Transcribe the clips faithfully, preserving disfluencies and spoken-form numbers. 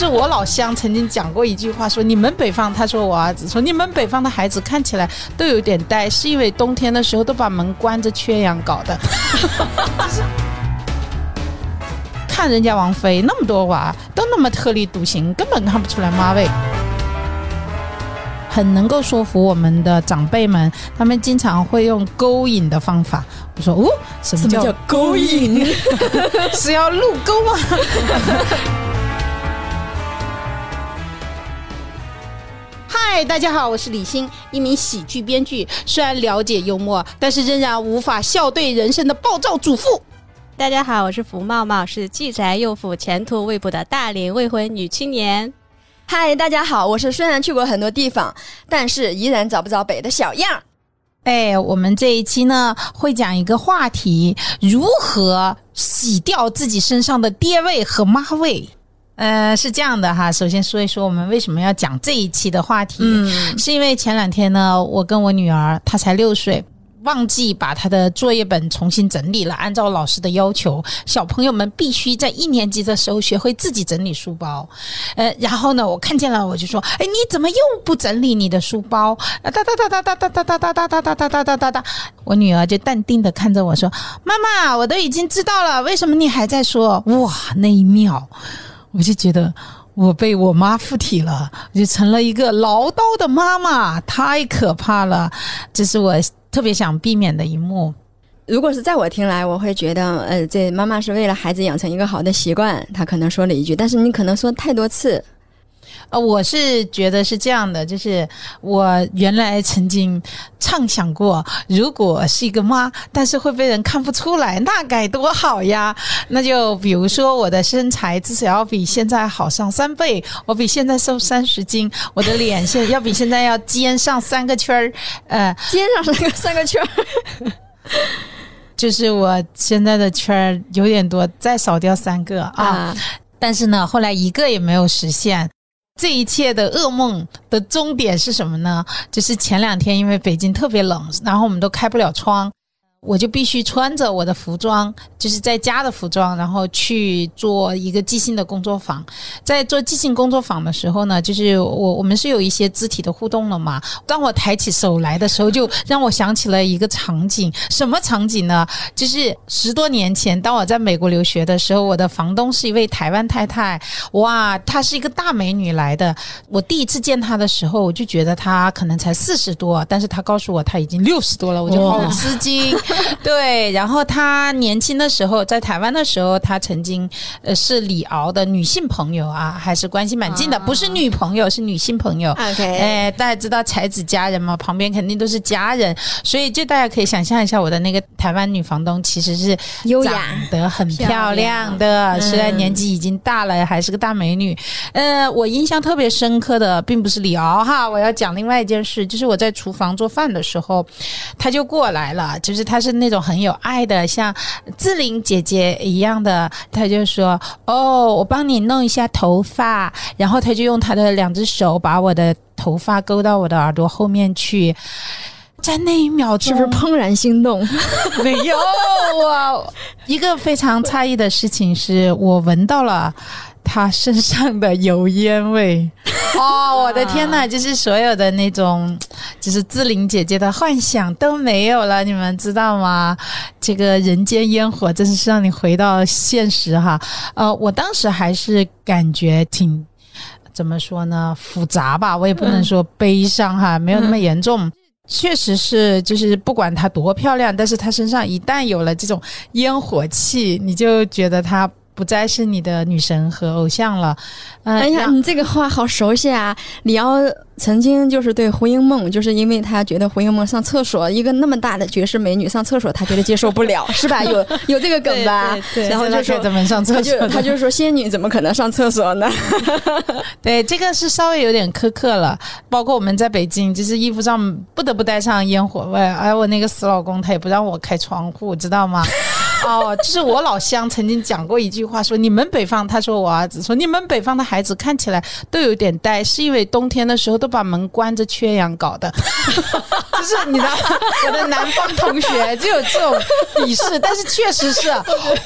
是我老乡曾经讲过一句话，说你们北方，他说我儿子说你们北方的孩子看起来都有点呆，是因为冬天的时候都把门关着缺氧搞的。看人家王菲那么多娃都那么特立独行，根本看不出来妈味，很能够说服我们的长辈们，他们经常会用勾引的方法。我说哦，什么叫勾引？是要入沟吗？嗨，大家好，我是李欣，一名喜剧编剧，虽然了解幽默，但是仍然无法笑对人生的暴躁主妇。大家好，我是福茂茂，是既宅又腐、前途未卜的大龄未婚女青年。嗨，大家好，我是虽然去过很多地方，但是依然找不着北的小样。哎，我们这一期呢，会讲一个话题，如何洗掉自己身上的爹味和妈味。呃，是这样的哈，首先说一说我们为什么要讲这一期的话题，嗯，是因为前两天呢，我跟我女儿，她才六岁。忘记把他的作业本重新整理了，按照老师的要求，小朋友们必须在一年级的时候学会自己整理书包。呃，然后呢，我看见了，我就说：“哎，你怎么又不整理你的书包？”哒哒哒哒哒哒哒哒哒哒哒哒哒哒哒哒。我女儿就淡定地看着我说：“妈妈，我都已经知道了，为什么你还在说？”哇，那一秒，我就觉得。我被我妈附体了，就成了一个唠叨的妈妈，太可怕了，这是我特别想避免的一幕。如果是在我听来，我会觉得呃，这妈妈是为了孩子养成一个好的习惯，她可能说了一句，但是你可能说太多次。呃，我是觉得是这样的，就是我原来曾经畅想过，如果是一个妈，但是会被人看不出来，那该多好呀！那就比如说我的身材至少要比现在好上三倍，我比现在瘦三十斤，我的脸现要比现在要尖上三个圈儿，呃，尖上三个三个圈儿。就是我现在的圈儿有点多，再少掉三个啊。啊但是呢，后来一个也没有实现。这一切的噩梦的终点是什么呢？就是前两天因为北京特别冷，然后我们都开不了窗，我就必须穿着我的服装，就是在家的服装，然后去做一个即兴的工作坊。在做即兴工作坊的时候呢，就是我我们是有一些肢体的互动了嘛。当我抬起手来的时候，就让我想起了一个场景。什么场景呢？就是十多年前，当我在美国留学的时候，我的房东是一位台湾太太，哇，她是一个大美女来的。我第一次见她的时候，我就觉得她可能才四十多，但是她告诉我她已经六十多了，我就好吃惊。对，然后她年轻的时候，在台湾的时候，她曾经呃是李敖的女性朋友啊，还是关系蛮近的，啊、不是女朋友，是女性朋友。OK， 哎，大家知道才子佳人嘛，旁边肯定都是家人，所以就大家可以想象一下，我的那个台湾女房东其实是优雅的、很漂亮的，亮虽然年纪已经大了，嗯、还是个大美女。呃，我印象特别深刻的并不是李敖哈，我要讲另外一件事，就是我在厨房做饭的时候，她就过来了，就是。她是那种很有爱的，像志玲姐姐一样的，她就说哦，我帮你弄一下头发，然后她就用她的两只手把我的头发勾到我的耳朵后面去。在那一秒钟，是不是怦然心动？没有啊！一个非常诧异的事情是，我闻到了她身上的油烟味。哦，我的天哪！就是所有的那种，就是志玲姐姐的幻想都没有了，你们知道吗？这个人间烟火，真是让你回到现实哈。呃，我当时还是感觉挺，怎么说呢，复杂吧，我也不能说悲伤哈，嗯、没有那么严重。嗯确实是，就是不管她多漂亮，但是她身上一旦有了这种烟火气，你就觉得她不再是你的女神和偶像了。呃、哎呀，你这个话好熟悉啊！李敖曾经就是对胡因梦，就是因为她觉得胡因梦上厕所，一个那么大的绝世美女上厕所，她觉得接受不了，是吧？有有这个梗吧？对对对然后就说怎么上厕所，她就说仙女怎么可能上厕所呢？对，这个是稍微有点苛刻了。包括我们在北京，就是衣服上不得不带上烟火味。哎，我那个死老公他也不让我开窗户，知道吗？哦，就是我老乡曾经讲过一句话，说你们北方，他说我儿子说你们北方的孩子看起来都有点呆，是因为冬天的时候都把门关着缺氧搞的。就是你的我的南方同学就有这种鄙视，但是确实是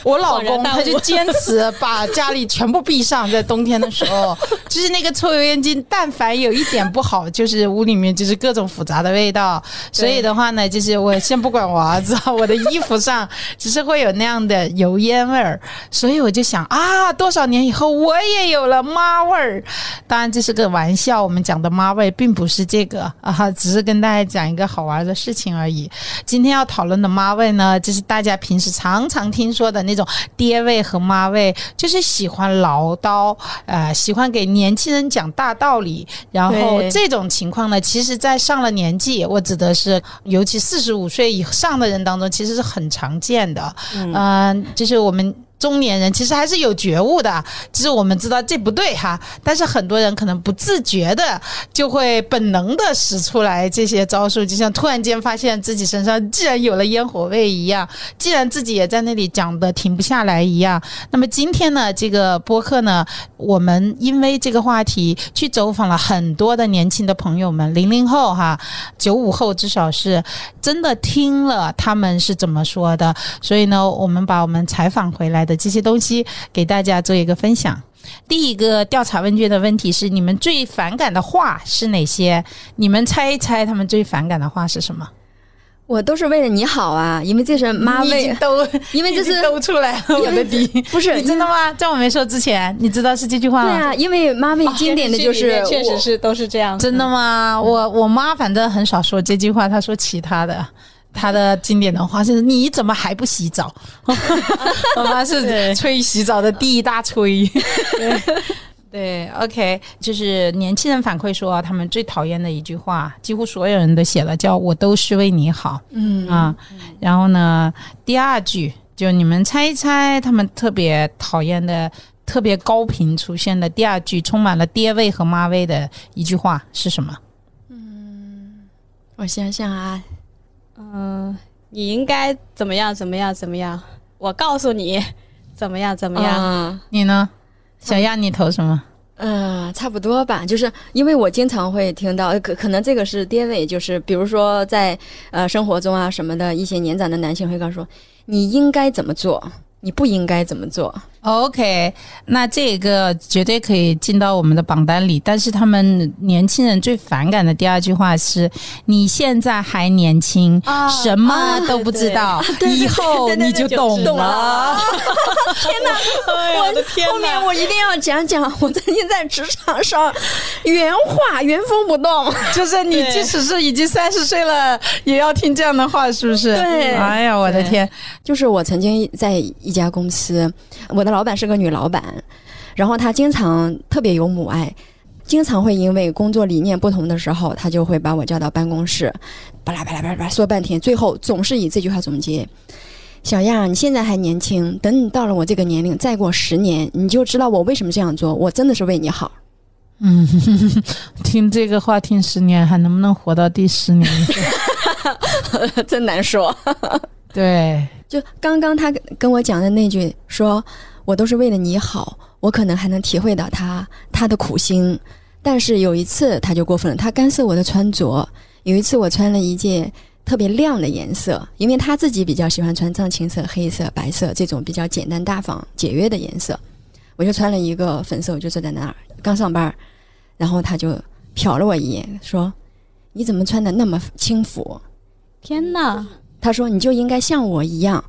我老公他就坚持把家里全部闭上，在冬天的时候就是那个抽油烟机，但凡有一点不好就是屋里面就是各种复杂的味道，所以的话呢就是我先不管我儿子，我的衣服上只是会有那样的油烟味儿，所以我就想啊，多少年以后我也有了妈味儿。当然这是个玩笑，我们讲的妈味并不是这个啊，只是跟大家讲一个好玩的事情而已。今天要讨论的妈味呢，就是大家平时常常听说的那种爹味和妈味，就是喜欢唠叨，呃，喜欢给年轻人讲大道理。然后这种情况呢，其实在上了年纪，我指的是尤其四十五岁以上的人当中，其实是很常见的。嗯、呃，就是我们中年人其实还是有觉悟的，只是我们知道这不对哈，但是很多人可能不自觉的就会本能的使出来这些招数，就像突然间发现自己身上既然有了烟火味一样，既然自己也在那里讲的停不下来一样。那么今天呢，这个播客呢，我们因为这个话题去走访了很多的年轻的朋友们，零零后哈，九五后至少是真的听了他们是怎么说的，所以呢，我们把我们采访回来的这些东西给大家做一个分享。第一个调查问卷的问题是，你们最反感的话是哪些？你们猜一猜他们最反感的话是什么？我都是为了你好啊，因为这是妈味，都因为就是都出来了我的底，不是真的吗？在我没说之前，你知道是这句话吗？对啊，因为妈味经典的就是、哦、确实是都是这样。真的吗？我我妈反正很少说这句话，她说其他的。他的经典的话是你怎么还不洗澡我妈是吹洗澡的第一大吹对, 对 OK， 就是年轻人反馈说他们最讨厌的一句话，几乎所有人都写了，叫我都是为你好。嗯啊，然后呢第二句就你们猜一猜他们特别讨厌的，特别高频出现的第二句充满了爹味和妈味的一句话是什么？嗯，我想想啊，嗯、呃，你应该怎么样怎么样怎么样？我告诉你，怎么样怎么样？嗯、你呢？小亚，你投什么？嗯、呃，差不多吧，就是因为我经常会听到，可可能这个是爹味，就是比如说在呃生活中啊什么的，一些年长的男性会告诉我，你应该怎么做，你不应该怎么做。OK， 那这个绝对可以进到我们的榜单里，但是他们年轻人最反感的第二句话是你现在还年轻、啊、什么都不知道、啊、以后你就懂了。天哪，我的天哪，后面我一定要讲讲我最近在职场上原话原封不动，就是你即使是已经三十岁了也要听这样的话，是不是？对，哎呀我的天。就是我曾经在一家公司，我的老板是个女老板，然后她经常特别有母爱，经常会因为工作理念不同的时候，她就会把我叫到办公室，巴拉巴拉巴拉说半天，最后总是以这句话总结：小亚，你现在还年轻，等你到了我这个年龄，再过十年，你就知道我为什么这样做，我真的是为你好。嗯，听这个话听十年，还能不能活到第十年？真难说。对，就刚刚她跟我讲的那句说，我都是为了你好，我可能还能体会到他他的苦心。但是有一次他就过分了，他干涉我的穿着。有一次我穿了一件特别亮的颜色，因为他自己比较喜欢穿藏青色、黑色、白色这种比较简单大方节约的颜色，我就穿了一个粉色，我就坐在那儿刚上班，然后他就瞟了我一眼说，你怎么穿得那么轻浮？天哪，他说你就应该像我一样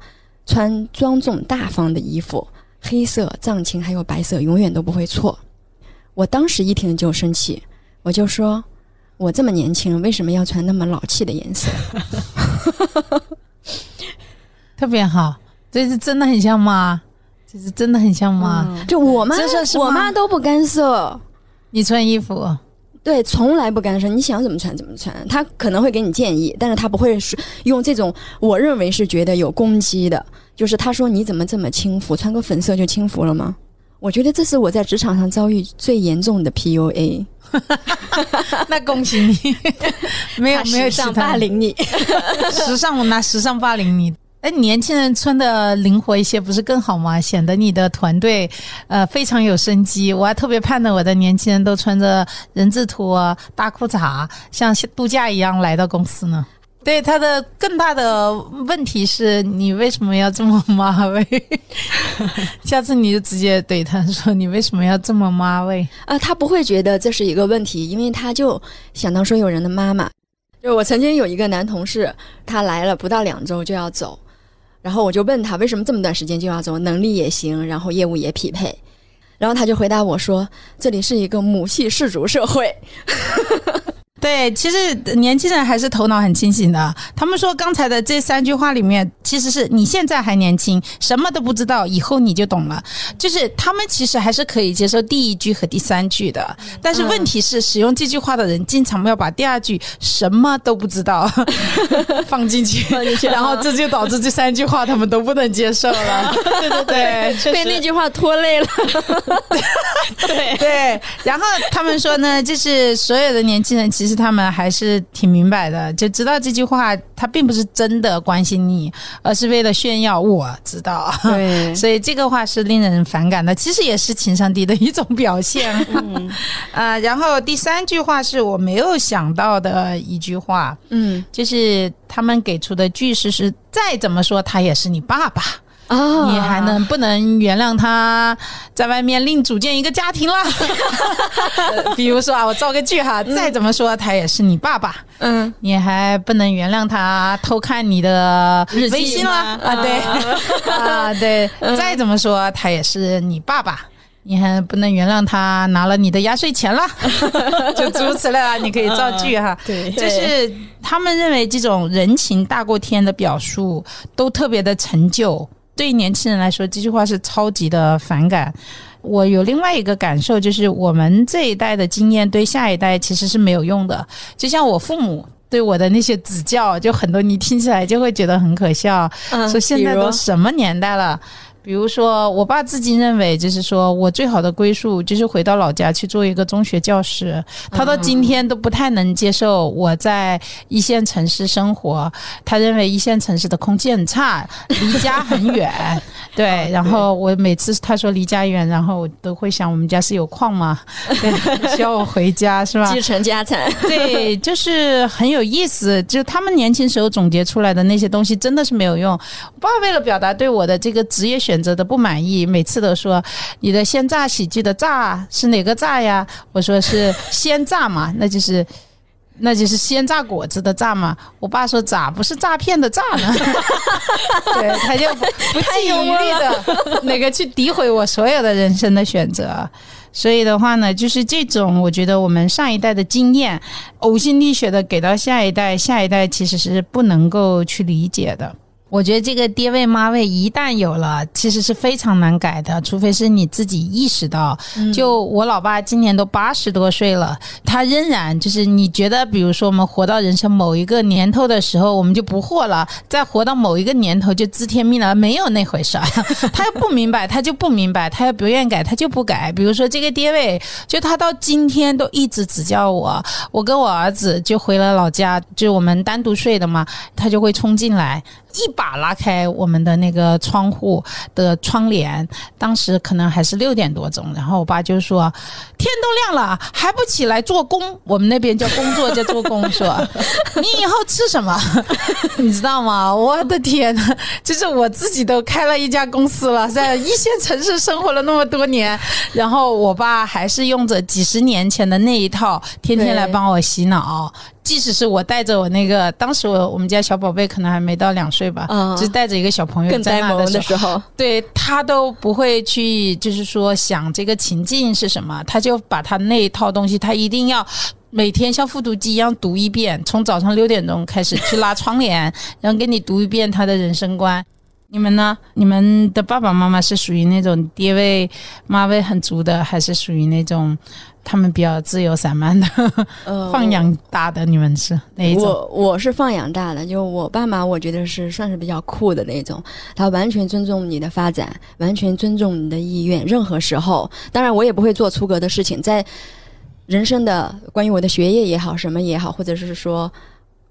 穿庄重大方的衣服，黑色、藏青还有白色永远都不会错。我当时一听就生气，我就说我这么年轻为什么要穿那么老气的颜色？特别好，这是真的很像妈，这是真的很像妈、嗯、就我妈，我妈都不干涉你穿衣服，对，从来不干涉，你想怎么穿怎么穿，他可能会给你建议，但是他不会用这种我认为是觉得有攻击的，就是他说你怎么这么轻浮，穿个粉色就轻浮了吗？我觉得这是我在职场上遭遇最严重的 P U A。 那恭喜你，没有没有时尚霸凌你，时尚我拿时尚霸凌你。哎，年轻人穿的灵活一些不是更好吗？显得你的团队呃非常有生机。我还特别盼着我的年轻人都穿着人字拖、啊、大裤衩像度假一样来到公司呢。对，他的更大的问题是你为什么要这么妈味？下次你就直接对他说你为什么要这么妈味啊？他不会觉得这是一个问题，因为他就想当所有人的妈妈。就我曾经有一个男同事，他来了不到两周就要走，然后我就问他为什么这么短时间就要走，能力也行，然后业务也匹配，然后他就回答我说这里是一个母系氏族社会。对，其实年轻人还是头脑很清醒的。他们说刚才的这三句话里面，其实是你现在还年轻，什么都不知道，以后你就懂了。就是他们其实还是可以接受第一句和第三句的，但是问题是，嗯、使用这句话的人经常要把第二句什么都不知道放进去，然后这就导致这三句话他们都不能接受了。对对对，被那句话拖累了。对对，然后他们说呢，就是所有的年轻人其实。他们还是挺明白的，就知道这句话他并不是真的关心你，而是为了炫耀我知道。对，所以这个话是令人反感的，其实也是情商低的一种表现。嗯呃、然后第三句话是我没有想到的一句话，嗯，就是他们给出的句式是再怎么说他也是你爸爸啊，你还能不能原谅他在外面另组建一个家庭啦？比如说啊，我造个句哈，嗯、再怎么说他也是你爸爸，嗯，你还不能原谅他偷看你的微信啦？啊，对啊，对，嗯、再怎么说他也是你爸爸。你还不能原谅他拿了你的压岁钱了，就诸如此类了。你可以造句哈，对，就是他们认为这种人情大过天的表述都特别的陈旧，对于年轻人来说，这句话是超级的反感。我有另外一个感受，就是我们这一代的经验对下一代其实是没有用的，就像我父母对我的那些指教，就很多你听起来就会觉得很可笑，嗯、说现在都什么年代了。比如说我爸自己认为就是说我最好的归宿就是回到老家去做一个中学教师，他到今天都不太能接受我在一线城市生活，他认为一线城市的空气很差，离家很远。对，然后我每次他说离家远，然后我都会想我们家是有矿吗？对，需要我回家是吧，继承家产。对，就是很有意思，就他们年轻时候总结出来的那些东西真的是没有用。我爸为了表达对我的这个职业选选择的不满意，每次都说你的鲜榨喜剧的榨是哪个榨呀？我说是鲜榨嘛，那就是那就是鲜榨果子的榨嘛。我爸说榨不是诈骗的诈呢。对，他就不尽余力的那个去诋毁我所有的人生的选择。所以的话呢，就是这种我觉得我们上一代的经验呕心沥血的给到下一代，下一代其实是不能够去理解的。我觉得这个爹味妈味一旦有了其实是非常难改的，除非是你自己意识到。嗯、就我老爸今年都八十多岁了，他仍然就是你觉得比如说我们活到人生某一个年头的时候我们就不惑了，再活到某一个年头就知天命了，没有那回事。他要不明白他就不明白，他要不愿改他就不改。比如说这个爹味，就他到今天都一直指教我，我跟我儿子就回了老家，就我们单独睡的嘛，他就会冲进来一把拉开我们的那个窗户的窗帘，当时可能还是六点多钟，然后我爸就说天都亮了还不起来做工，我们那边叫工作叫做工，说你以后吃什么？你知道吗？我的天，就是我自己都开了一家公司了，在一线城市生活了那么多年，然后我爸还是用着几十年前的那一套天天来帮我洗脑。即使是我带着我那个当时我我们家小宝贝可能还没到两岁吧，嗯、就是带着一个小朋友在那的时 候, 的时候对他都不会去就是说想这个情境是什么，他就把他那一套东西他一定要每天像复读机一样读一遍，从早上六点钟开始去拉窗帘然后给你读一遍他的人生观。你们呢？你们的爸爸妈妈是属于那种爹味妈味很足的，还是属于那种他们比较自由散漫的、呃、放养大的？你们是哪一种？我我是放养大的，就我爸妈我觉得是算是比较酷的那种，他完全尊重你的发展，完全尊重你的意愿，任何时候。当然我也不会做出格的事情，在人生的关于我的学业也好什么也好，或者是说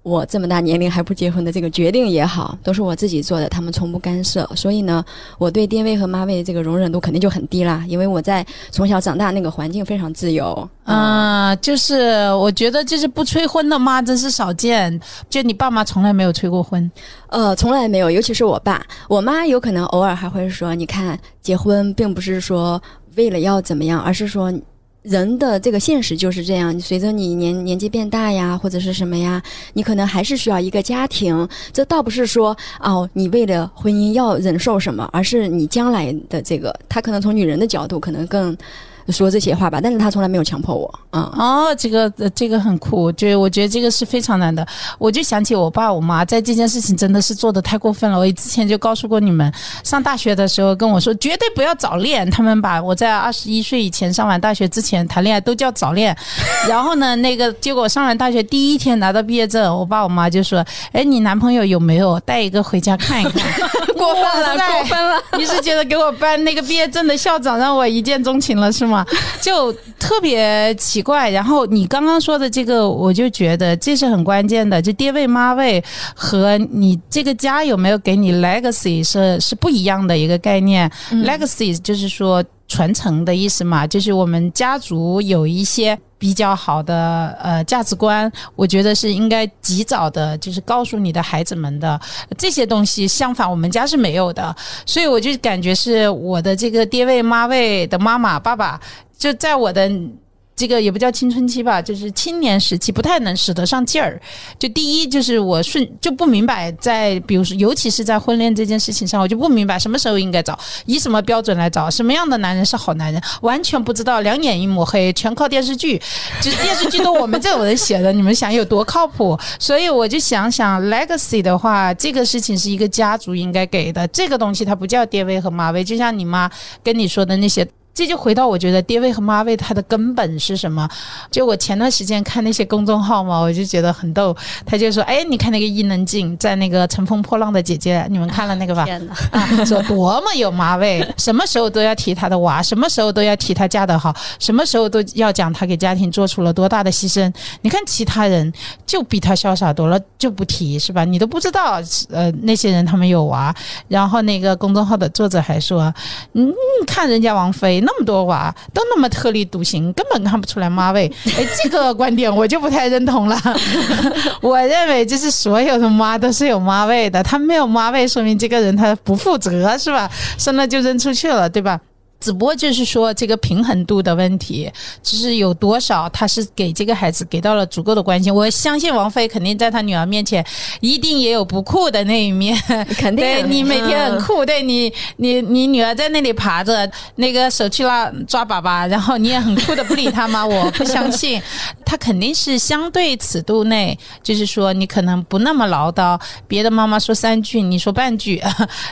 我这么大年龄还不结婚的这个决定也好，都是我自己做的，他们从不干涉。所以呢，我对爹位和妈位这个容忍度肯定就很低啦，因为我在从小长大那个环境非常自由。嗯、呃，就是我觉得就是不催婚的妈真是少见，就你爸妈从来没有催过婚。呃，从来没有，尤其是我爸，我妈有可能偶尔还会说，你看结婚并不是说为了要怎么样，而是说人的这个现实就是这样，随着你年年纪变大呀，或者是什么呀，你可能还是需要一个家庭。这倒不是说哦，你为了婚姻要忍受什么，而是你将来的这个，他可能从女人的角度可能更说这些话吧，但是他从来没有强迫我啊、嗯。哦，这个这个很酷，就我觉得这个是非常难的。我就想起我爸我妈在这件事情真的是做得太过分了。我之前就告诉过你们，上大学的时候跟我说绝对不要早恋，他们把我在二十一岁以前上完大学之前谈恋爱都叫早恋。然后呢，那个结果上完大学第一天拿到毕业证，我爸我妈就说：“哎，你男朋友有没有带一个回家看一看？”过分了，过分了！你是觉得给我颁那个毕业证的校长让我一见钟情了是吗？就特别奇怪。然后你刚刚说的这个，我就觉得这是很关键的，就爹位妈位和你这个家有没有给你 legacy 是是不一样的一个概念、嗯、legacy 就是说传承的意思嘛，就是我们家族有一些比较好的呃价值观，我觉得是应该及早的就是告诉你的孩子们的，这些东西相反我们家是没有的。所以我就感觉是我的这个爹位妈位的妈妈爸爸，就在我的这个也不叫青春期吧，就是青年时期不太能使得上劲儿。就第一就是我顺就不明白，在比如说尤其是在婚恋这件事情上，我就不明白什么时候应该找，以什么标准来找，什么样的男人是好男人，完全不知道，两眼一抹黑，全靠电视剧，就是电视剧都我们这种人写的，你们想有多靠谱？所以我就想想 legacy 的话，这个事情是一个家族应该给的，这个东西它不叫爹位和妈位，就像你妈跟你说的那些。这就回到我觉得爹位和妈位它的根本是什么。就我前段时间看那些公众号嘛，我就觉得很逗，他就说哎，你看那个伊能静在那个《乘风破浪的姐姐》，你们看了那个吧？天哪、啊、说多么有妈位，什么时候都要提他的娃，什么时候都要提他嫁得好，什么时候都要讲他给家庭做出了多大的牺牲。你看其他人就比他潇洒多了，就不提是吧？你都不知道呃那些人他们有娃。然后那个公众号的作者还说嗯，看人家王菲那么多娃都那么特立独行，根本看不出来妈位。哎，这个观点我就不太认同了。我认为就是所有的妈都是有妈位的，她没有妈位说明这个人她不负责是吧？生了就扔出去了对吧？只不过就是说这个平衡度的问题，就是有多少他是给这个孩子给到了足够的关心。我相信王菲肯定在她女儿面前一定也有不酷的那一面，肯定对你每天很酷，对你你你女儿在那里爬着那个手去拉抓爸爸，然后你也很酷的不理她吗？我不相信。她肯定是相对尺度内，就是说你可能不那么唠叨，别的妈妈说三句你说半句，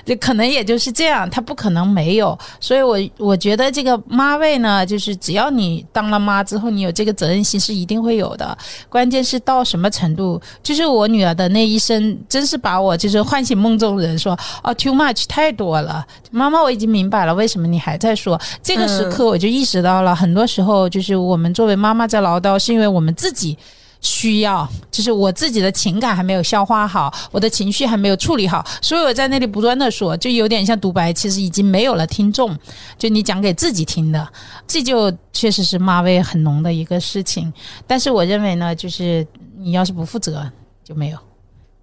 就可能也就是这样，她不可能没有。所以我我觉得这个妈位呢，就是只要你当了妈之后，你有这个责任心是一定会有的，关键是到什么程度。就是我女儿的那一生真是把我就是唤醒梦中人，说哦 too much 太多了，妈妈我已经明白了为什么你还在说。这个时刻我就意识到了、嗯、很多时候就是我们作为妈妈在唠叨，是因为我们自己需要，就是我自己的情感还没有消化好，我的情绪还没有处理好，所以我在那里不断的说，就有点像独白，其实已经没有了听众，就你讲给自己听的。这就确实是妈味很浓的一个事情。但是我认为呢，就是你要是不负责就没有。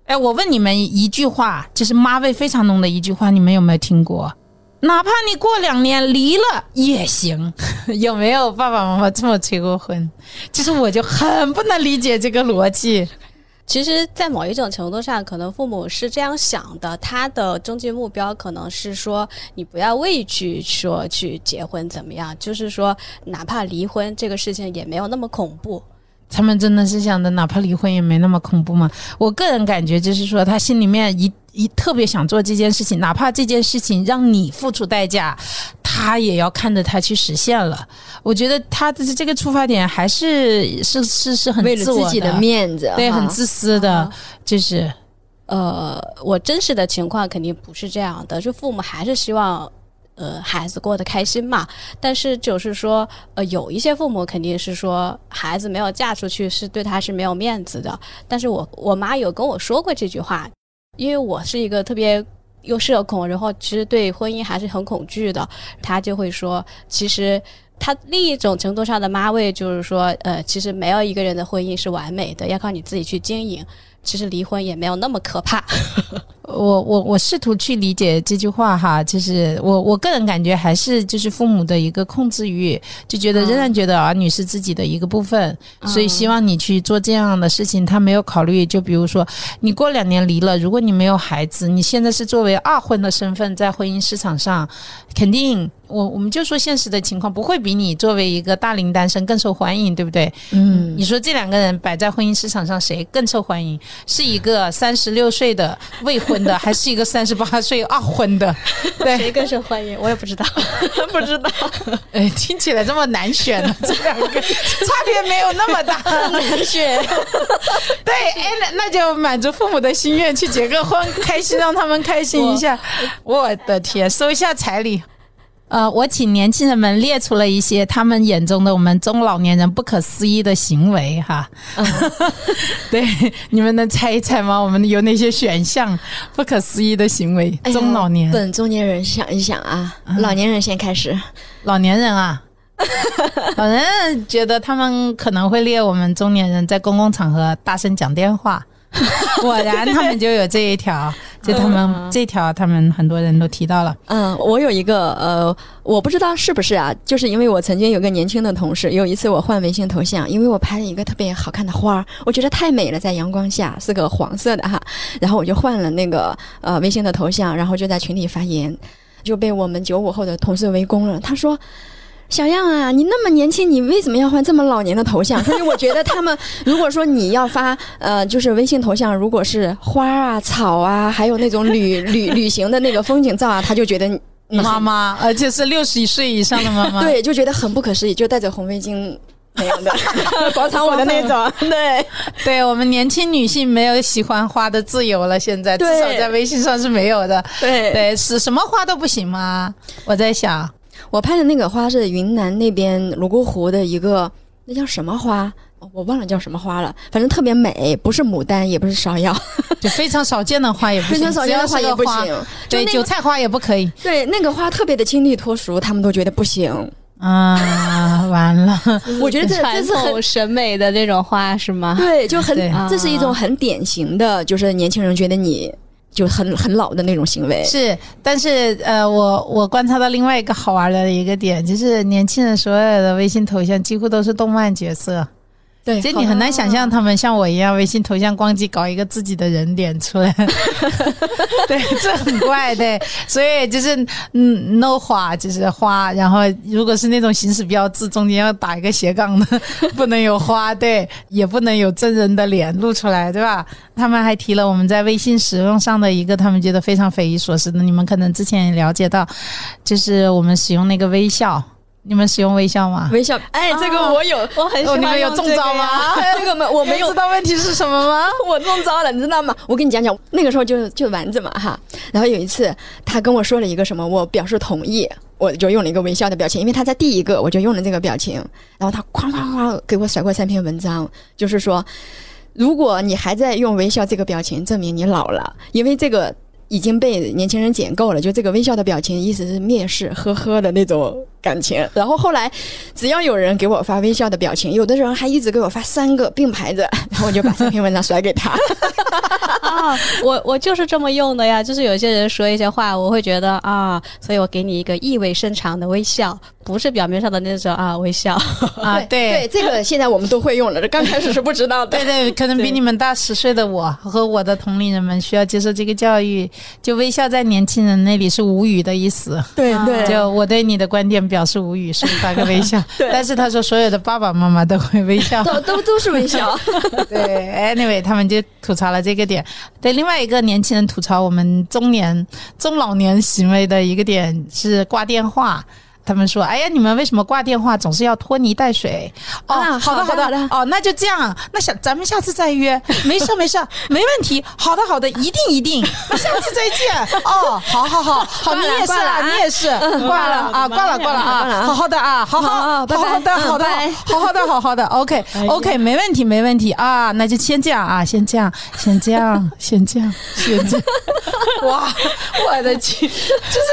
哎，我问你们一句话，就是妈味非常浓的一句话，你们有没有听过？哪怕你过两年离了也行。有没有爸爸妈妈这么催过婚？就是我就很不能理解这个逻辑。其实在某一种程度上可能父母是这样想的，他的终极目标可能是说你不要畏惧说去结婚怎么样，就是说哪怕离婚这个事情也没有那么恐怖。他们真的是想的哪怕离婚也没那么恐怖吗？我个人感觉就是说他心里面一一特别想做这件事情，哪怕这件事情让你付出代价，他也要看着他去实现了。我觉得他的这个出发点还是是是是很自我的，为了自己的面子，对，很自私的、啊、就是呃，我真实的情况肯定不是这样的，就父母还是希望呃孩子过得开心嘛。但是就是说呃有一些父母肯定是说孩子没有嫁出去是对他是没有面子的，但是我我妈有跟我说过这句话，因为我是一个特别又社恐，然后其实对婚姻还是很恐惧的，她就会说其实他另一种程度上的妈味就是说呃，其实没有一个人的婚姻是完美的，要靠你自己去经营，其实离婚也没有那么可怕。我我我试图去理解这句话哈，就是我我个人感觉还是就是父母的一个控制欲，就觉得仍然觉得儿女是自己的一个部分、嗯、所以希望你去做这样的事情，他没有考虑就比如说你过两年离了，如果你没有孩子，你现在是作为二婚的身份在婚姻市场上，肯定我我们就说现实的情况不会比你作为一个大龄单身更受欢迎，对不对？嗯，你说这两个人摆在婚姻市场上谁更受欢迎？是一个三十六岁的未婚的，还是一个三十八岁二婚的？对，谁更受欢迎？我也不知道，不知道。哎，听起来这么难选呢、啊，这两个差别没有那么大，难选。对，哎，那就满足父母的心愿，去结个婚，开心，让他们开心一下。我, 我的天，收一下彩礼。呃，我请年轻人们列出了一些他们眼中的我们中老年人不可思议的行为哈。嗯、对，你们能猜一猜吗？我们有哪些选项？不可思议的行为，哎、中老年。本中年人想一想啊、嗯，老年人先开始。老年人啊，老年人觉得他们可能会列我们中年人在公共场合大声讲电话。果然他们就有这一条，就他们、嗯、这条他们很多人都提到了。嗯，我有一个呃，我不知道是不是啊，就是因为我曾经有个年轻的同事，有一次我换微信头像，因为我拍了一个特别好看的花，我觉得太美了，在阳光下是个黄色的哈，然后我就换了那个呃微信的头像，然后就在群里发言，就被我们九五后的同事围攻了。他说小样啊，你那么年轻，你为什么要换这么老年的头像？所以我觉得他们，如果说你要发，呃，就是微信头像，如果是花啊、草啊，还有那种旅旅旅行的那个风景照啊，他就觉得妈妈，而且是六十岁以上的妈妈，对，就觉得很不可思议，就戴着红围巾。那样的广场舞的那种，对对，我们年轻女性没有喜欢花的自由了，现在至少在微信上是没有的。对对，是什么花都不行吗？我在想。我拍的那个花是云南那边泸沽湖的一个，那叫什么花？我忘了叫什么花了，反正特别美，不是牡丹，也不是芍药，就非常少见的花也不行，非常少见的花也不行，对，韭菜花也不可以。对，那个花特别的清丽脱俗，他们都觉得不行。啊，完了！我觉得这这是很审美的这种花是吗？对，就很，这是一种很典型的，就是年轻人觉得你。就很很老的那种行为是，但是呃，我我观察到另外一个好玩的一个点，就是年轻人所有的微信头像几乎都是动漫角色，对，所以你很难想象他们像我一样微信头像光机搞一个自己的人脸出来，对，这很怪，对，所以就是嗯 ，no 花就是花，然后如果是那种行驶标志中间要打一个斜杠的，不能有花，对，也不能有真人的脸露出来，对吧？他们还提了我们在微信使用上的一个他们觉得非常匪夷所思的，你们可能之前也了解到，就是我们使用那个微笑。你们使用微笑吗？微笑，哎，这个我有，啊、我很喜欢、哦。你们有中招吗？这个没，我没有。知道问题是什么吗？我中招了，你知道吗？我跟你讲讲，那个时候就就丸子嘛哈。然后有一次，他跟我说了一个什么，我表示同意，我就用了一个微笑的表情，因为他在第一个我就用了这个表情。然后他哐哐哐给我甩过三篇文章，就是说，如果你还在用微笑这个表情，证明你老了，因为这个。已经被年轻人捡够了，就这个微笑的表情意思是蔑视呵呵的那种感情。然后后来只要有人给我发微笑的表情，有的人还一直给我发三个并排着，然后我就把这篇文章甩给他啊，我我就是这么用的呀，就是有些人说一些话我会觉得啊，所以我给你一个意味深长的微笑，不是表面上的那种啊微笑啊，对对，这个现在我们都会用了，刚开始是不知道的。对对，可能比你们大十岁的我和我的同龄人们需要接受这个教育。就微笑在年轻人那里是无语的意思。对对，就我对你的观点表示无语，所以发个微笑。但是他说所有的爸爸妈妈都会微笑，都都都是微笑。对 ，anyway， 他们就吐槽了这个点。对，另外一个年轻人吐槽我们中年、中老年行为的一个点是挂电话。他们说，哎呀，你们为什么挂电话总是要拖泥带水？哦，啊、好的好 的, 好的，哦，那就这样，那下咱们下次再约，没事没事，没问题，好的好的，一定一定，那下次再见。哦，好好好，好，你也是啊，你也是，挂了啊，挂了挂了啊，好好的啊，好好好的好的好的好好的 ，OK OK， 没问题没问题啊，那就先这样啊，先这样先这样先这样先这样，哇，我的去，就是。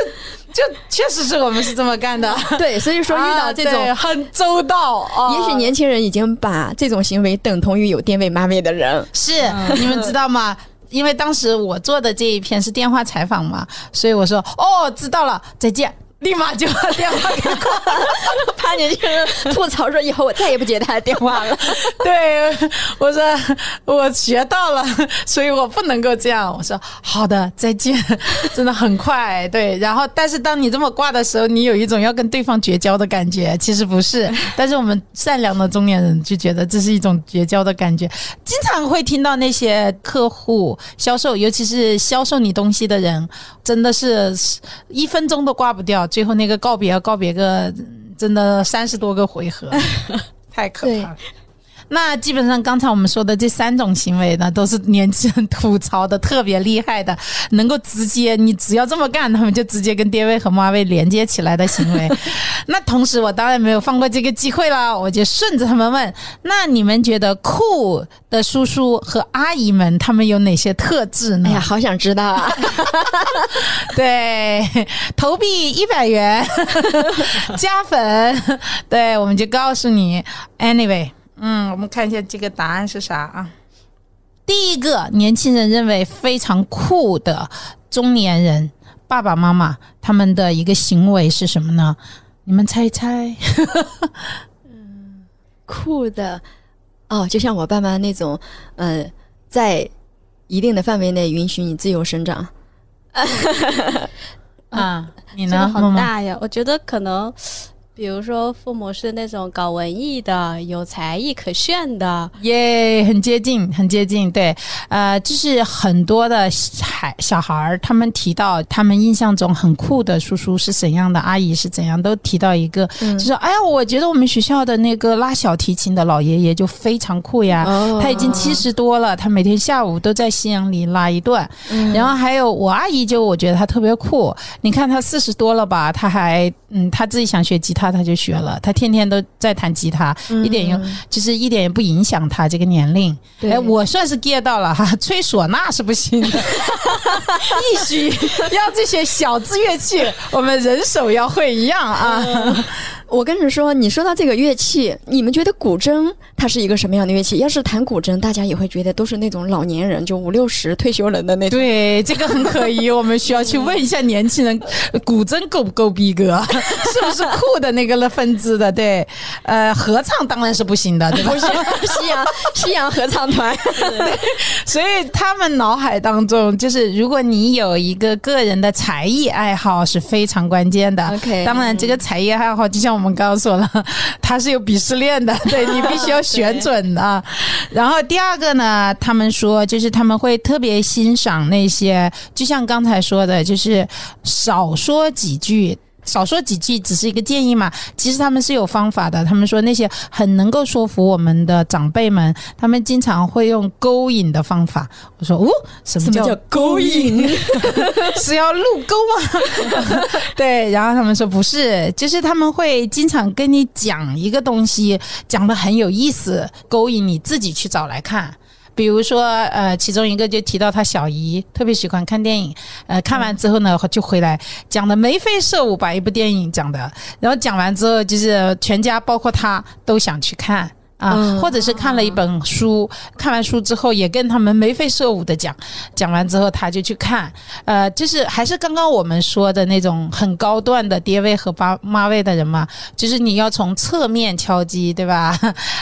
就确实是我们是这么干的，对，所以说遇到这种、啊、很周到、哦、也许年轻人已经把这种行为等同于有电位妈位的人是、嗯、你们知道吗？因为当时我做的这一篇是电话采访嘛，所以我说哦知道了再见，立马就把电话给挂了，怕年轻人吐槽说以后我再也不接他的电话了。对，我说我学到了，所以我不能够这样。我说好的，再见，真的很快。对，然后但是当你这么挂的时候，你有一种要跟对方绝交的感觉，其实不是。但是我们善良的中年人就觉得这是一种绝交的感觉。经常会听到那些客户、销售，尤其是销售你东西的人，真的是一分钟都挂不掉。最后那个告别告别个真的三十多个回合太可怕了。那基本上刚才我们说的这三种行为呢，都是年轻人吐槽的特别厉害的，能够直接你只要这么干他们就直接跟爹位和妈位连接起来的行为。那同时我当然没有放过这个机会了，我就顺着他们问，那你们觉得酷的叔叔和阿姨们他们有哪些特质呢？哎呀好想知道啊。对，投币一百元加粉，对，我们就告诉你。 anyway，嗯，我们看一下这个答案是啥啊？第一个，年轻人认为非常酷的中年人，爸爸妈妈，他们的一个行为是什么呢？你们猜一猜。嗯，酷的，哦，就像我爸妈那种，嗯、呃，在一定的范围内允许你自由生长。啊，你呢？这个好大呀，妈妈我觉得可能。比如说父母是那种搞文艺的，有才艺可炫的，耶、yeah, 很接近很接近，对，呃，就是很多的小孩他们提到他们印象中很酷的叔叔是怎样的，阿姨是怎样，都提到一个、嗯、就是哎呀我觉得我们学校的那个拉小提琴的老爷爷就非常酷呀、哦、他已经七十多了，他每天下午都在夕阳里拉一段、嗯、然后还有我阿姨，就我觉得他特别酷，你看他四十多了吧，他还嗯他自己想学吉他他就学了，他天天都在弹吉他、嗯、一点就是一点也不影响他这个年龄。哎，我算是 get 到了哈，吹唢呐是不行的，必须要这些小资乐器，我们人手要会一样啊、嗯。我跟你说，你说到这个乐器，你们觉得古筝它是一个什么样的乐器？要是弹古筝，大家也会觉得都是那种老年人，就五六十退休人的那种。对，这个很可疑，我们需要去问一下年轻人，古筝够不够逼格，是不是酷的？那个分支的，对，呃，合唱当然是不行的，对吧？西洋西洋合唱团，对，所以他们脑海当中就是，如果你有一个个人的才艺爱好是非常关键的。OK， 当然这个才艺爱好，就像我们刚刚说了，它是有鄙视链的，对你必须要选准啊。然后第二个呢，他们说就是他们会特别欣赏那些，就像刚才说的，就是少说几句。少说几句只是一个建议嘛，其实他们是有方法的。他们说那些很能够说服我们的长辈们，他们经常会用勾引的方法。我说哦，什么叫勾引？是要入沟吗？对，然后他们说不是，就是他们会经常跟你讲一个东西，讲得很有意思，勾引你自己去找来看。比如说呃，其中一个就提到他小姨特别喜欢看电影，呃，看完之后呢就回来讲的眉飞色舞，把一部电影讲的，然后讲完之后就是全家包括他都想去看啊、嗯，或者是看了一本书、嗯、看完书之后也跟他们眉飞色舞的讲，讲完之后他就去看，呃，就是还是刚刚我们说的那种很高段的爹位和爸妈位的人嘛，就是你要从侧面敲击，对吧？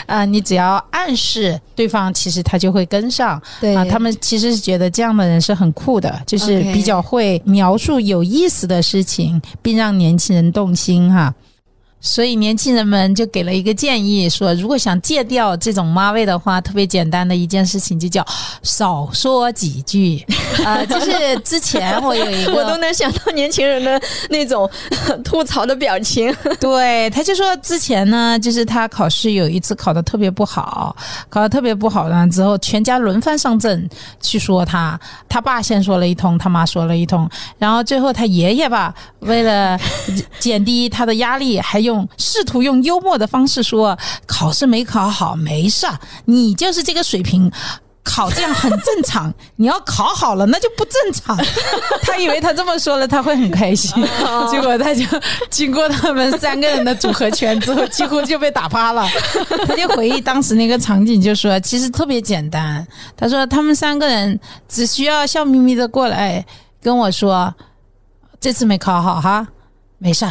呃，你只要暗示对方，其实他就会跟上。对啊，他们其实是觉得这样的人是很酷的，就是比较会描述有意思的事情，并让年轻人动心哈。所以年轻人们就给了一个建议，说如果想戒掉这种妈味的话，特别简单的一件事情就叫少说几句呃，就是之前我有一个我都能想到年轻人的那种吐槽的表情。对，他就说之前呢，就是他考试有一次考得特别不好，考得特别不好呢之后，全家轮番上阵去说他，他爸先说了一通，他妈说了一通，然后最后他爷爷吧，为了减低他的压力，还用试图用幽默的方式说，考试没考好没事，你就是这个水平，考这样很正常你要考好了那就不正常。他以为他这么说了他会很开心，结果他就经过他们三个人的组合拳之后几乎就被打趴了。他就回忆当时那个场景，就说其实特别简单，他说他们三个人只需要笑眯眯的过来跟我说，这次没考好哈，没事，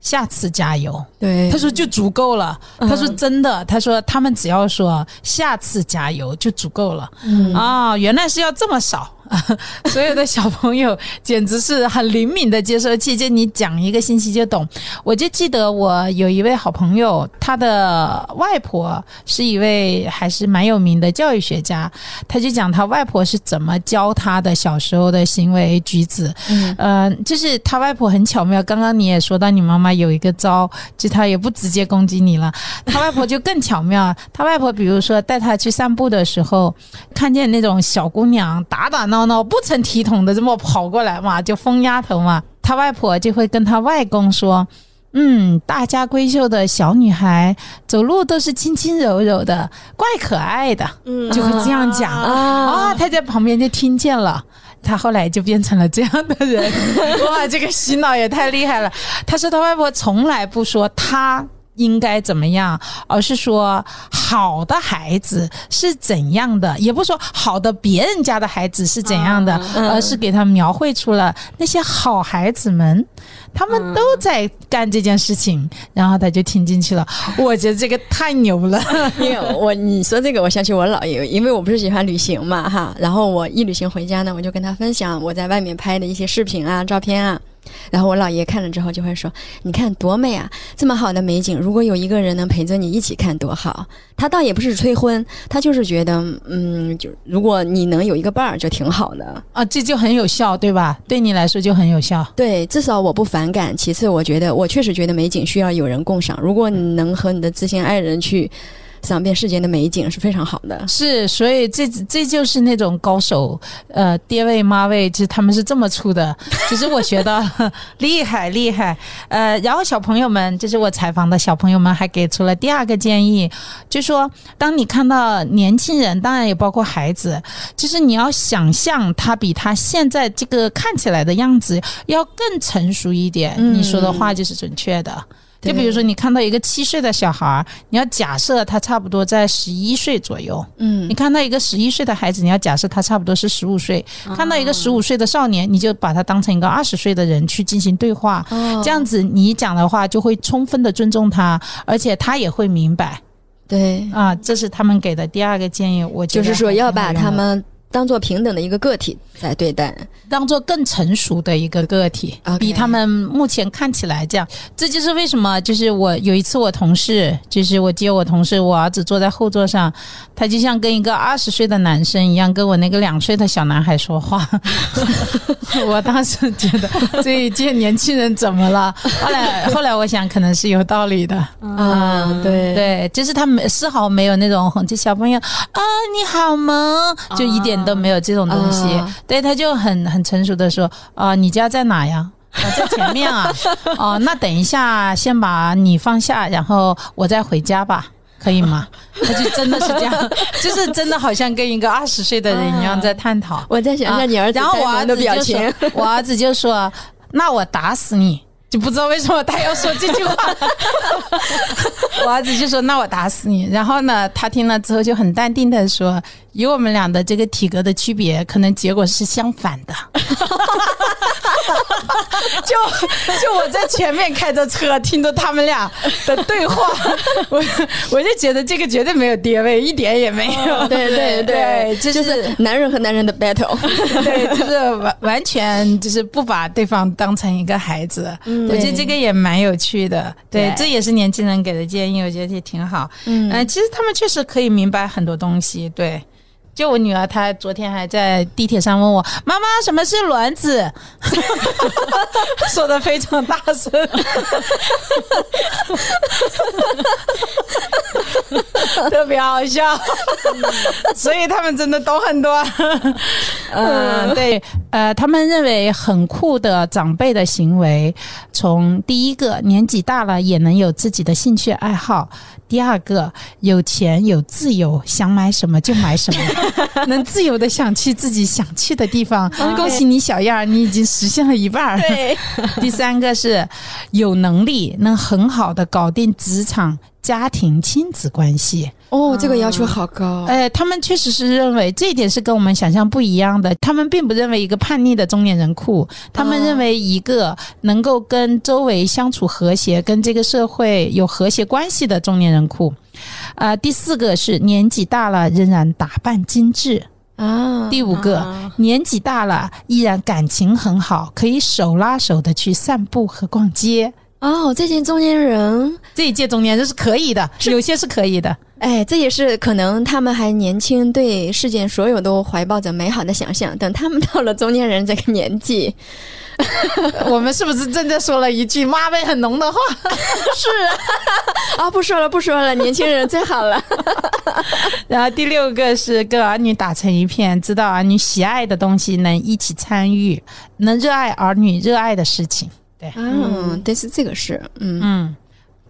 下次加油。对，他说就足够了、嗯、他说真的，他说他们只要说下次加油就足够了、嗯、啊，原来是要这么少所有的小朋友简直是很灵敏的接收器，就你讲一个星期就懂。我就记得我有一位好朋友，他的外婆是一位还是蛮有名的教育学家，他就讲他外婆是怎么教他的小时候的行为举止、嗯呃、就是他外婆很巧妙，刚刚你也说到你妈妈有一个招，就他也不直接攻击你了，他外婆就更巧妙他外婆比如说带他去散步的时候，看见那种小姑娘打打闹不成体统的这么跑过来嘛，就疯丫头嘛，他外婆就会跟他外公说，嗯，大家闺秀的小女孩走路都是轻轻柔柔的，怪可爱的，就会这样讲、嗯、啊, 啊，他在旁边就听见了，他后来就变成了这样的人哇，这个洗脑也太厉害了。他说他外婆从来不说他应该怎么样，而是说好的孩子是怎样的，也不说好的别人家的孩子是怎样的、嗯、而是给他描绘出了那些好孩子们他们都在干这件事情、嗯、然后他就听进去了。我觉得这个太牛了因为我你说这个我想起我姥爷，因为我不是喜欢旅行嘛哈，然后我一旅行回家呢，我就跟他分享我在外面拍的一些视频啊照片啊，然后我姥爷看了之后就会说，你看多美啊，这么好的美景，如果有一个人能陪着你一起看多好。他倒也不是催婚，他就是觉得嗯，就如果你能有一个伴儿就挺好的啊，这就很有效对吧，对你来说就很有效。对，至少我不反感，其次我觉得我确实觉得美景需要有人共赏，如果你能和你的知心爱人去赏遍世间的美景是非常好的。是，所以这这就是那种高手，呃，爹味妈味，就是他们是这么出的。其实我学到了厉害厉害。呃，然后小朋友们，就是我采访的小朋友们还给出了第二个建议，就说当你看到年轻人，当然也包括孩子，就是你要想象他比他现在这个看起来的样子要更成熟一点，嗯、你说的话就是准确的。就比如说你看到一个七岁的小孩，你要假设他差不多在十一岁左右。嗯，你看到一个十一岁的孩子，你要假设他差不多是十五岁、哦。看到一个十五岁的少年，你就把他当成一个二十岁的人去进行对话、哦。这样子你讲的话就会充分的尊重他，而且他也会明白。对啊，这是他们给的第二个建议。我就是说要把他们当做平等的一个个体在对待，当做更成熟的一个个体、okay. 比他们目前看起来这样。这就是为什么就是我有一次我同事，就是我接我同事，我儿子坐在后座上，他就像跟一个二十岁的男生一样跟我那个两岁的小男孩说话我当时觉得这一届年轻人怎么了，后来后来我想可能是有道理的啊、嗯嗯，对对，就是他丝毫没有那种哄这小朋友啊你好萌，就一点都没有这种东西、啊、对，他就很很成熟的说啊、呃、你家在哪呀，我、啊、在前面啊哦、呃、那等一下先把你放下然后我再回家吧可以吗他就真的是这样就是真的好像跟一个二十岁的人一样在探讨、啊、我在想一下你儿子呆萌的表情、啊、然后我儿子就说, 我儿子就说那我打死你，就不知道为什么他要说这句话我儿子就说那我打死你，然后呢他听了之后就很淡定的说以我们俩的这个体格的区别，可能结果是相反的。就就我在前面开着车，听着他们俩的对话，我我就觉得这个绝对没有跌位，一点也没有。哦、对对 对, 对、就是，就是男人和男人的 battle， 对，就是完完全就是不把对方当成一个孩子。嗯、我觉得这个也蛮有趣的，对，对，这也是年轻人给的建议，我觉得也挺好。嗯、呃，其实他们确实可以明白很多东西，对。就我女儿她昨天还在地铁上问我妈妈什么是卵子说得非常大声特别好笑所以他们真的懂很多嗯，对，呃，他们认为很酷的长辈的行为，从第一个年纪大了也能有自己的兴趣爱好，第二个有钱有自由，想买什么就买什么能自由的想去自己想去的地方、okay. 恭喜你小样，你已经实现了一半对第三个是有能力能很好的搞定职场家庭亲子关系，哦，这个要求好高、嗯呃、他们确实是认为这一点是跟我们想象不一样的，他们并不认为一个叛逆的中年人酷，他们认为一个能够跟周围相处和谐，跟这个社会有和谐关系的中年人酷、呃、第四个是年纪大了仍然打扮精致啊、第五个、啊、年纪大了依然感情很好，可以手拉手的去散步和逛街，哦，这些中年人，这一届中年人是可以的，有些是可以的，哎，这也是可能他们还年轻，对世界所有都怀抱着美好的想象，等他们到了中年人这个年纪我们是不是真的说了一句妈味很浓的话是啊、哦、不说了不说了，年轻人最好了然后第六个是跟儿女打成一片，知道儿女喜爱的东西能一起参与，能热爱儿女热爱的事情，对，嗯，但是这个是嗯嗯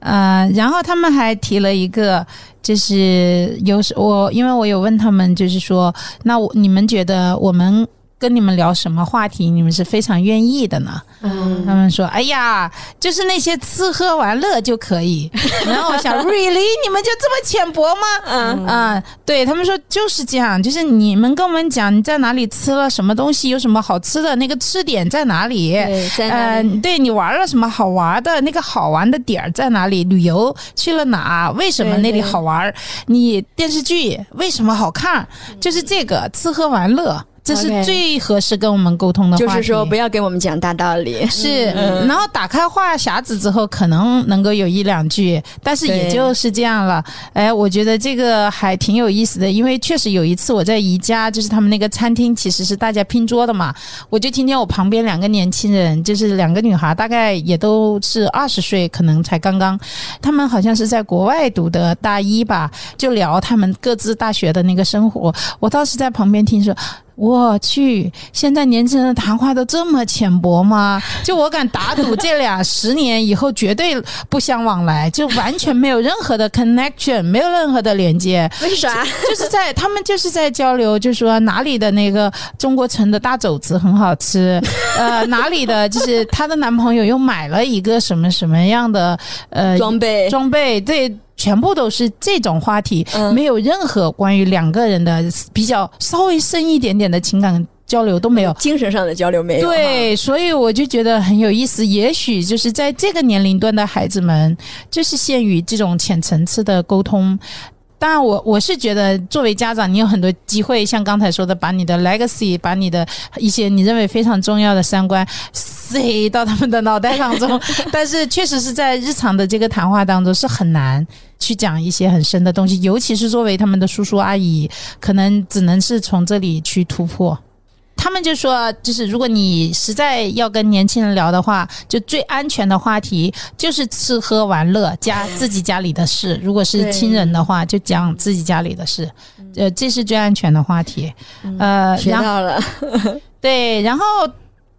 呃，然后他们还提了一个，就是有我因为我有问他们，就是说那我你们觉得我们跟你们聊什么话题你们是非常愿意的呢？嗯，他们说哎呀就是那些吃喝玩乐就可以然后我想 really 你们就这么浅薄吗？嗯啊、呃，对，他们说就是这样，就是你们跟我们讲你在哪里吃了什么东西，有什么好吃的，那个吃点在哪里，对，在哪里、呃、对，你玩了什么好玩的，那个好玩的点在哪里，旅游去了哪，为什么那里好玩，对对，你电视剧为什么好看，就是这个吃喝玩乐，这是最合适跟我们沟通的话题，就是说不要给我们讲大道理，是、嗯、然后打开话匣子之后可能能够有一两句，但是也就是这样了。哎，我觉得这个还挺有意思的，因为确实有一次我在宜家，就是他们那个餐厅其实是大家拼桌的嘛，我就听见我旁边两个年轻人，就是两个女孩，大概也都是二十岁可能才刚刚，他们好像是在国外读的大一吧，就聊他们各自大学的那个生活，我当时在旁边听说我去，现在年轻人的谈话都这么浅薄吗？就我敢打赌这俩十年以后绝对不相往来，就完全没有任何的 connection 没有任何的连接，为啥？就是在他们就是在交流，就说哪里的那个中国城的大肘子很好吃呃，哪里的就是她的男朋友又买了一个什么什么样的呃装备装备，对，全部都是这种话题、嗯、没有任何关于两个人的比较稍微深一点点的情感交流都没有、嗯、精神上的交流没有，对，所以我就觉得很有意思，也许就是在这个年龄段的孩子们就是限于这种浅层次的沟通，当然我我是觉得作为家长你有很多机会，像刚才说的把你的 legacy 把你的一些你认为非常重要的三观塞到他们的脑袋当中但是确实是在日常的这个谈话当中是很难去讲一些很深的东西，尤其是作为他们的叔叔阿姨，可能只能是从这里去突破。他们就说就是如果你实在要跟年轻人聊的话，就最安全的话题就是吃喝玩乐加自己家里的事，如果是亲人的话就讲自己家里的事，呃，这是最安全的话题、嗯、呃，学到了对，然后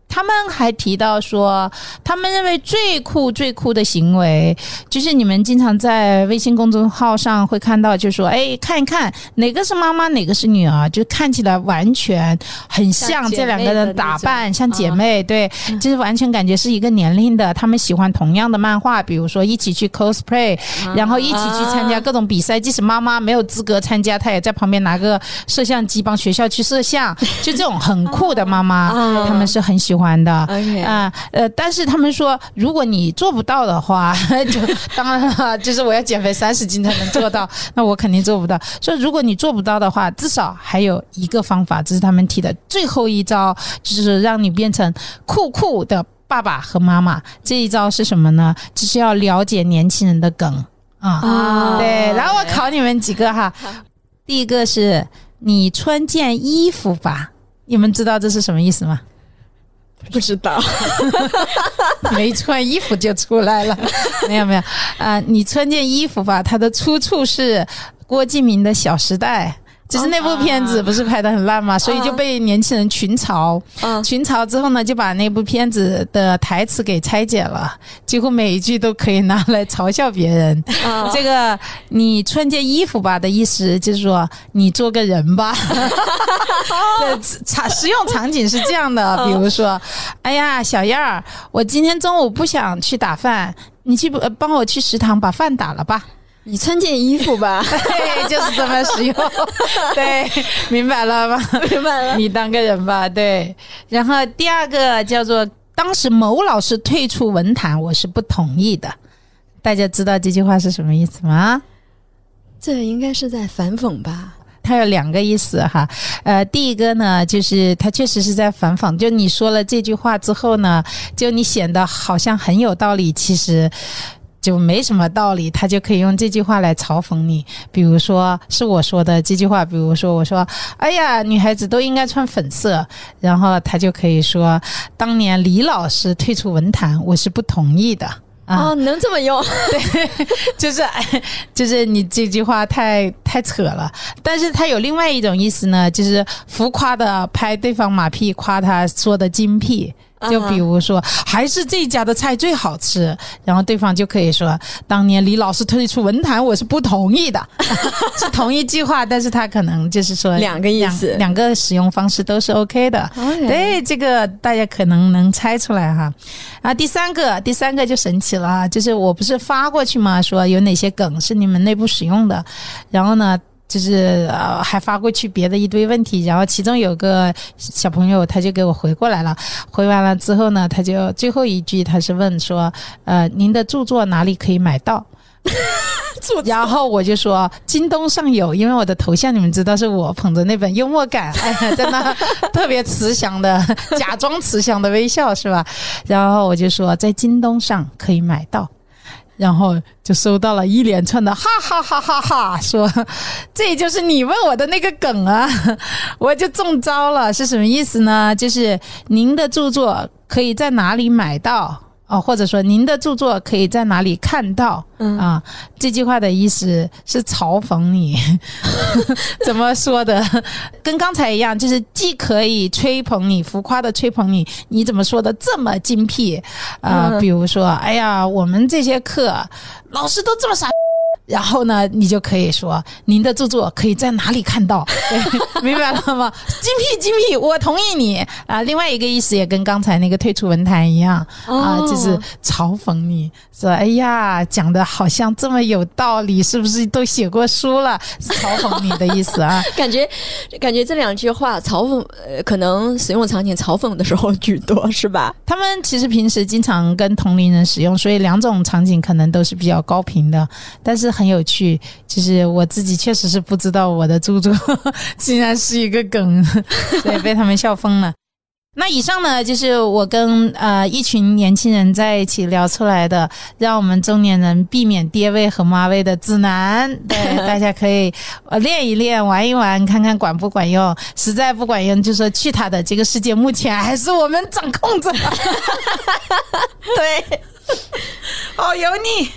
他们还提到说，他们认为最酷最酷的行为，就是你们经常在微信公众号上会看到，就说，哎，看一看哪个是妈妈，哪个是女儿，就看起来完全很像，这两个人打扮像姐妹，对，就是完全感觉是一个年龄的。他们喜欢同样的漫画，比如说一起去 cosplay， 然后一起去参加各种比赛，即使妈妈没有资格参加，她也在旁边拿个摄像机帮学校去摄像，就这种很酷的妈妈，他们是很喜欢。欢的啊，呃，但是他们说，如果你做不到的话，就当然了，就是我要减肥三十斤才能做到，那我肯定做不到。所以如果你做不到的话，至少还有一个方法，这是他们提的最后一招，就是让你变成酷酷的爸爸和妈妈。这一招是什么呢？就是要了解年轻人的梗啊。哦、对，然后我考你们几个哈。第一个是你穿件衣服吧，你们知道这是什么意思吗？不知道没穿衣服就出来了没有没有、呃、你穿件衣服吧，它的出处是郭敬明的小时代，就是那部片子不是拍得很烂嘛，所以就被年轻人群嘲，群嘲之后呢，就把那部片子的台词给拆解了，几乎每一句都可以拿来嘲笑别人。这个你穿件衣服吧的意思就是说你做个人吧实用场景是这样的，比如说，哎呀小燕儿，我今天中午不想去打饭，你去帮我去食堂把饭打了吧，你穿件衣服吧对，就是这么实用对，明白了吗？明白了，你当个人吧。对，然后第二个叫做当时某老师退出文坛我是不同意的，大家知道这句话是什么意思吗？这应该是在反讽吧。它有两个意思哈，呃，第一个呢，就是它确实是在反讽，就你说了这句话之后呢，就你显得好像很有道理，其实就没什么道理，他就可以用这句话来嘲讽你。比如说是我说的这句话，比如说我说，哎呀，女孩子都应该穿粉色，然后他就可以说，当年李老师退出文坛我是不同意的啊、哦，能这么用对，就是就是你这句话太太扯了。但是它有另外一种意思呢，就是浮夸的拍对方马屁，夸他说的精辟，就比如说、uh-huh. 还是这家的菜最好吃，然后对方就可以说，当年李老师退出文坛我是不同意的是同一句话，但是他可能就是说两个意思， 两, 两个使用方式都是 OK 的、okay. 对，这个大家可能能猜出来哈。然后第三个第三个就神奇了，就是我不是发过去吗，说有哪些梗是你们内部使用的，然后呢就是呃，还发过去别的一堆问题，然后其中有个小朋友他就给我回过来了，回完了之后呢，他就最后一句他是问说，呃，您的著作哪里可以买到然后我就说京东上有，因为我的头像你们知道是我捧着那本幽默感、哎、在那特别慈祥的假装慈祥的微笑是吧，然后我就说在京东上可以买到，然后就收到了一连串的哈哈哈哈哈，说这就是你问我的那个梗啊，我就中招了。是什么意思呢？就是您的著作可以在哪里买到、哦、或者说您的著作可以在哪里看到、嗯、啊？这句话的意思是嘲讽你怎么说的跟刚才一样，就是既可以吹捧你，浮夸的吹捧你，你怎么说的这么精辟啊、呃嗯？比如说哎呀，我们这些课老师都这么傻，然后呢你就可以说您的著作可以在哪里看到明白了吗？精辟精辟，我同意你啊！另外一个意思也跟刚才那个退出文坛一样、哦、啊，就是嘲讽你说哎呀讲的好像这么有道理，是不是都写过书了，嘲讽你的意思啊感觉感觉这两句话嘲讽、呃、可能使用场景嘲讽的时候居多是吧？他们其实平时经常跟同龄人使用，所以两种场景可能都是比较高频的，但是很有趣，就是我自己确实是不知道我的著作竟然是一个梗，所以被他们笑疯了那以上呢就是我跟呃一群年轻人在一起聊出来的，让我们中年人避免爹味和妈味的指南。对，大家可以练一练，玩一玩，看看管不管用，实在不管用就说去他的，这个世界目前还是我们掌控着对，好油腻。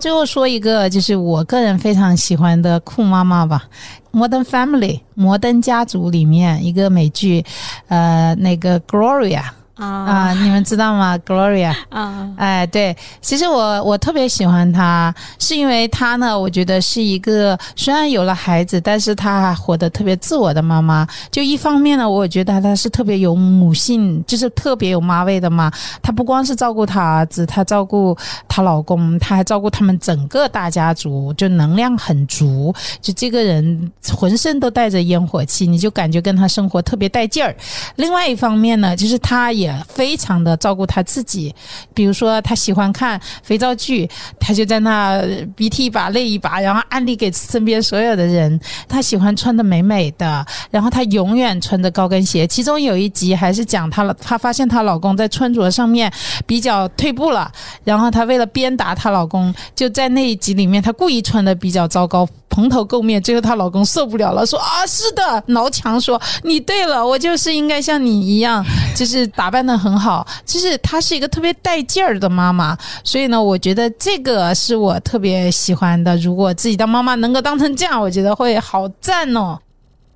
最后说一个，就是我个人非常喜欢的酷妈妈吧， Modern Family 摩登家族里面一个美剧，呃，那个 Gloria 啊、呃，你们知道吗 Gloria 啊，哎，对，其实我我特别喜欢她，是因为她呢，我觉得是一个虽然有了孩子，但是她还活得特别自我的妈妈。就一方面呢，我觉得她是特别有母性，就是特别有妈味的嘛。她不光是照顾她儿子，她照顾她老公，她还照顾他们整个大家族，就能量很足。就这个人浑身都带着烟火气，你就感觉跟她生活特别带劲儿。另外一方面呢，就是她也非常的照顾他自己，比如说他喜欢看肥皂剧，他就在那鼻涕一把泪一把，然后安利给身边所有的人。他喜欢穿的美美的，然后他永远穿着高跟鞋。其中有一集还是讲他他发现他老公在穿着上面比较退步了，然后他为了鞭打他老公，就在那一集里面他故意穿的比较糟糕，蓬头垢面。最后她老公受不了了，说啊，是的，挠墙说你对了，我就是应该像你一样，就是打扮得很好。就是她是一个特别带劲儿的妈妈，所以呢，我觉得这个是我特别喜欢的。如果自己当妈妈能够当成这样，我觉得会好赞哦。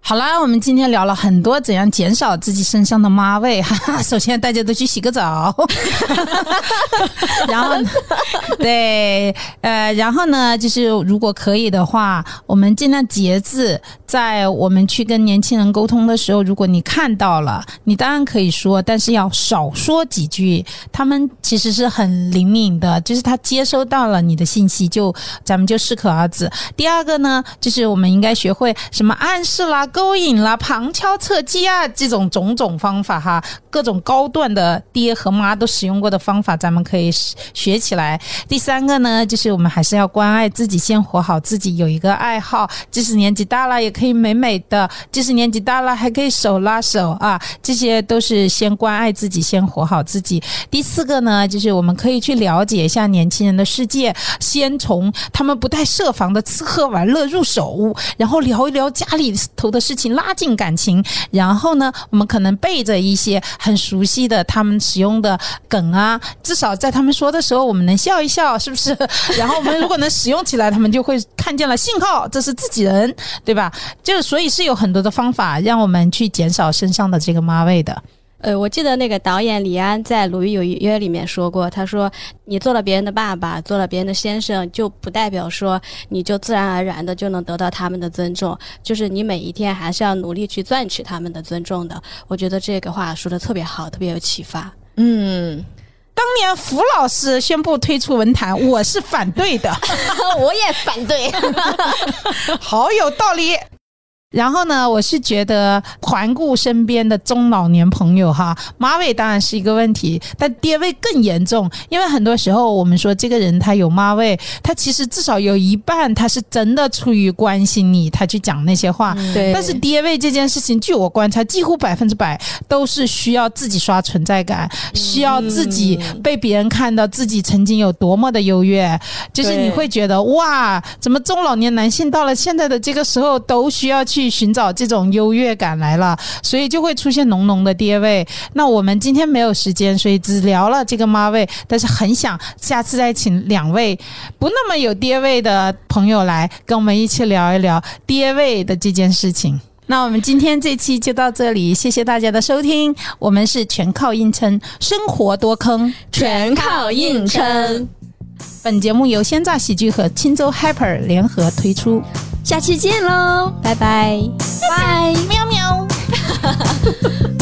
好啦，我们今天聊了很多怎样减少自己身上的妈味，哈哈，首先大家都去洗个澡，然后对，呃，然后呢，就是如果可以的话，我们尽量节制，在我们去跟年轻人沟通的时候，如果你看到了，你当然可以说，但是要少说几句，他们其实是很灵敏的，就是他接收到了你的信息，就咱们就适可而止。第二个呢，就是我们应该学会什么暗示啦、勾引啦、旁敲侧击啊，这种种种方法哈，各种高段的爹和妈都使用过的方法，咱们可以学起来。第三个呢，就是我们还是要关爱自己，先活好自己，有一个爱好，即使年纪大了也可以美美的，即使年纪大了还可以手拉手啊，这些都是先关爱自己，先活好自己。第四个呢，就是我们可以去了解一下年轻人的世界，先从他们不太设防的吃喝玩乐入手，然后聊一聊家里头的事情，拉近感情。然后呢，我们可能背着一些很熟悉的他们使用的梗啊，至少在他们说的时候我们能笑一笑，是不是？然后我们如果能使用起来，他们就会看见了信号，这是自己人，对吧？就所以是有很多的方法让我们去减少身上的这个妈味的。呃，我记得那个导演李安在《鲁豫有约》里面说过，他说你做了别人的爸爸，做了别人的先生，就不代表说你就自然而然的就能得到他们的尊重，就是你每一天还是要努力去赚取他们的尊重的。我觉得这个话说的特别好，特别有启发。嗯，当年福老师宣布退出文坛，我是反对的。我也反对。好有道理。然后呢，我是觉得环顾身边的中老年朋友哈，妈味当然是一个问题，但爹味更严重。因为很多时候我们说这个人他有妈味，他其实至少有一半他是真的出于关心你，他去讲那些话、嗯、对。但是爹味这件事情，据我观察，几乎百分之百都是需要自己刷存在感、嗯、需要自己被别人看到自己曾经有多么的优越。就是你会觉得哇，怎么中老年男性到了现在的这个时候都需要去寻找这种优越感来了，所以就会出现浓浓的爹味。那我们今天没有时间，所以只聊了这个妈味，但是很想下次再请两位不那么有爹味的朋友来跟我们一起聊一聊爹味的这件事情。那我们今天这期就到这里，谢谢大家的收听，我们是全靠硬撑，生活多坑，全靠硬撑。本节目由鲜榨喜剧和青州 Hyper 联合推出，下期见喽，拜拜，拜，喵喵。